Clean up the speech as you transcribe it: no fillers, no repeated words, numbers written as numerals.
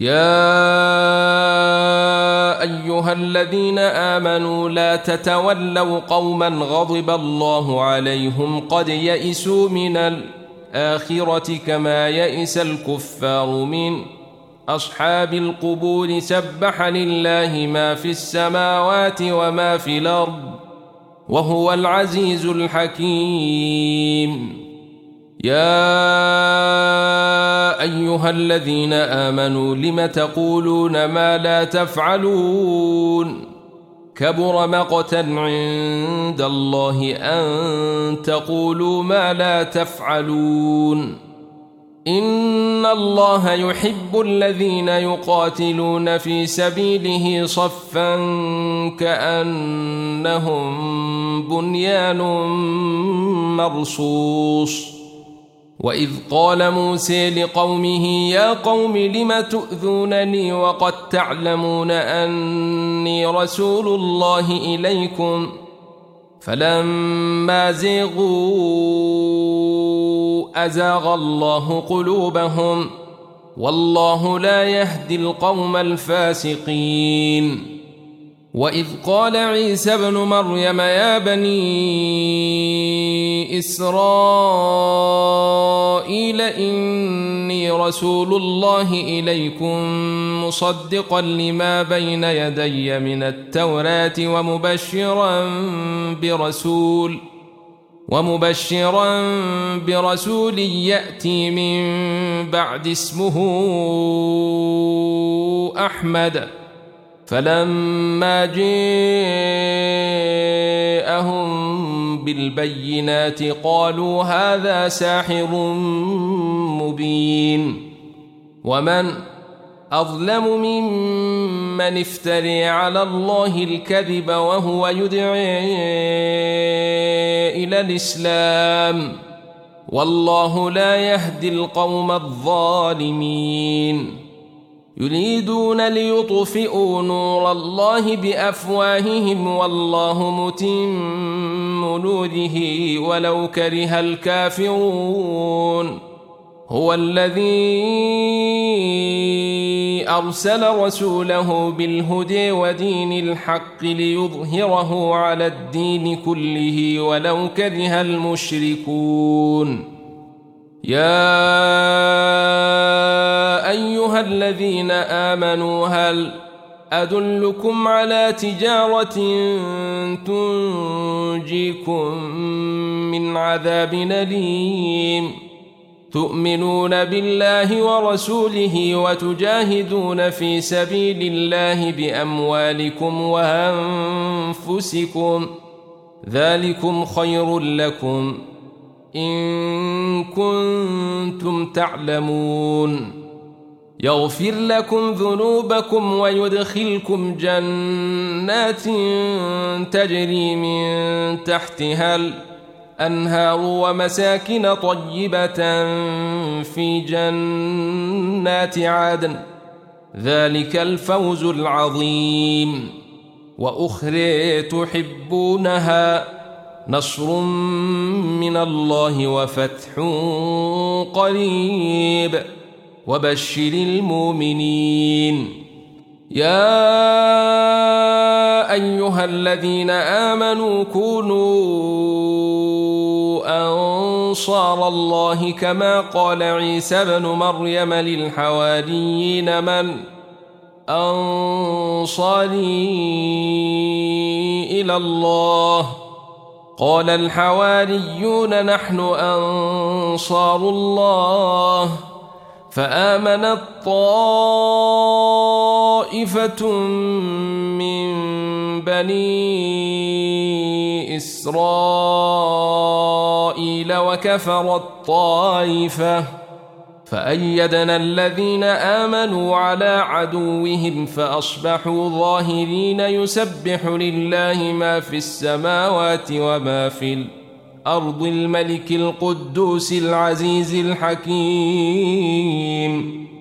يَا أَيُّهَا الَّذِينَ آمَنُوا لَا تَتَوَلَّوْا قَوْمًا غَضِبَ اللَّهُ عَلَيْهِمْ قَدْ يَئِسُوا مِنَ الْآخِرَةِ كَمَا يَئِسَ الْكُفَّارُ مِنْ أَصْحَابِ الْقُبُورِ. سَبَّحَ لِلَّهِ مَا فِي السَّمَاوَاتِ وَمَا فِي الْأَرْضِ وَهُوَ الْعَزِيزُ الْحَكِيمُ. يَا أَيُّهَا الَّذِينَ آمَنُوا لِمَ تَقُولُونَ مَا لَا تَفْعَلُونَ. كَبُرَ مَقْتًا عِندَ اللَّهِ أَن تَقُولُوا مَا لَا تَفْعَلُونَ. إِنَّ اللَّهَ يُحِبُّ الَّذِينَ يُقَاتِلُونَ فِي سَبِيلِهِ صَفًّا كَأَنَّهُم بُنْيَانٌ مَّرْصُوصٌ. وَإِذْ قَالَ مُوسَى لِقَوْمِهِ يَا قَوْمِ لِمَ تُؤْذُونَنِي وَقَدْ تَعْلَمُونَ أَنِّي رَسُولُ اللَّهِ إِلَيْكُمْ. فَلَمَّا زَاغُوا أَزَاغَ اللَّهُ قُلُوبَهُمْ وَاللَّهُ لَا يَهْدِي الْقَوْمَ الْفَاسِقِينَ. وَإِذْ قَالَ عِيسَى ابْنُ مَرْيَمَ يَا بَنِي إِسْرَائِيلَ إِنِّي رَسُولُ اللَّهِ إِلَيْكُمْ مُصَدِّقًا لِمَا بَيْنَ يَدَيَّ مِنَ التَّوْرَاةِ وَمُبَشِّرًا بِرَسُولٍ يَأْتِي مِنْ بَعْدِ اسْمُهُ أَحْمَدَ. فلما جاءهم بالبينات قالوا هذا ساحر مبين. ومن أظلم ممن افترى على الله الكذب وهو يدعى إلى الإسلام. والله لا يهدي القوم الظالمين. يريدون ليطفئوا نور الله بأفواههم والله متم نوره ولو كره الكافرون. هو الذي أرسل رسوله بالهدى ودين الحق ليظهره على الدين كله ولو كره المشركون. يَا أَيُّهَا الَّذِينَ آمَنُوا هَلْ أَدُلُّكُمْ عَلَى تِجَارَةٍ تُنْجِيكُمْ مِنْ عَذَابٍ أَلِيمٍ. تُؤْمِنُونَ بِاللَّهِ وَرَسُولِهِ وَتُجَاهِدُونَ فِي سَبِيلِ اللَّهِ بِأَمْوَالِكُمْ وَأَنْفُسِكُمْ. ذَلِكُمْ خَيْرٌ لَكُمْ إن كنتم تعلمون. يغفر لكم ذنوبكم ويدخلكم جنات تجري من تحتها الأنهار ومساكن طيبة في جنات عدن. ذلك الفوز العظيم. وأخرى تحبونها نصر من الله وفتح قريب. وبشر المؤمنين. يا أيها الذين آمنوا كونوا أنصار الله كما قال عيسى ابن مريم للحواريين من أنصاري إلى الله؟ قال الحواريون نحن أنصار الله. فآمنت طائفة من بني إسرائيل وكفرت طائفة. فأيدنا الذين آمنوا على عدوهم فأصبحوا ظاهرين. يسبح لله ما في السماوات وما في الأرض الملك القدوس العزيز الحكيم.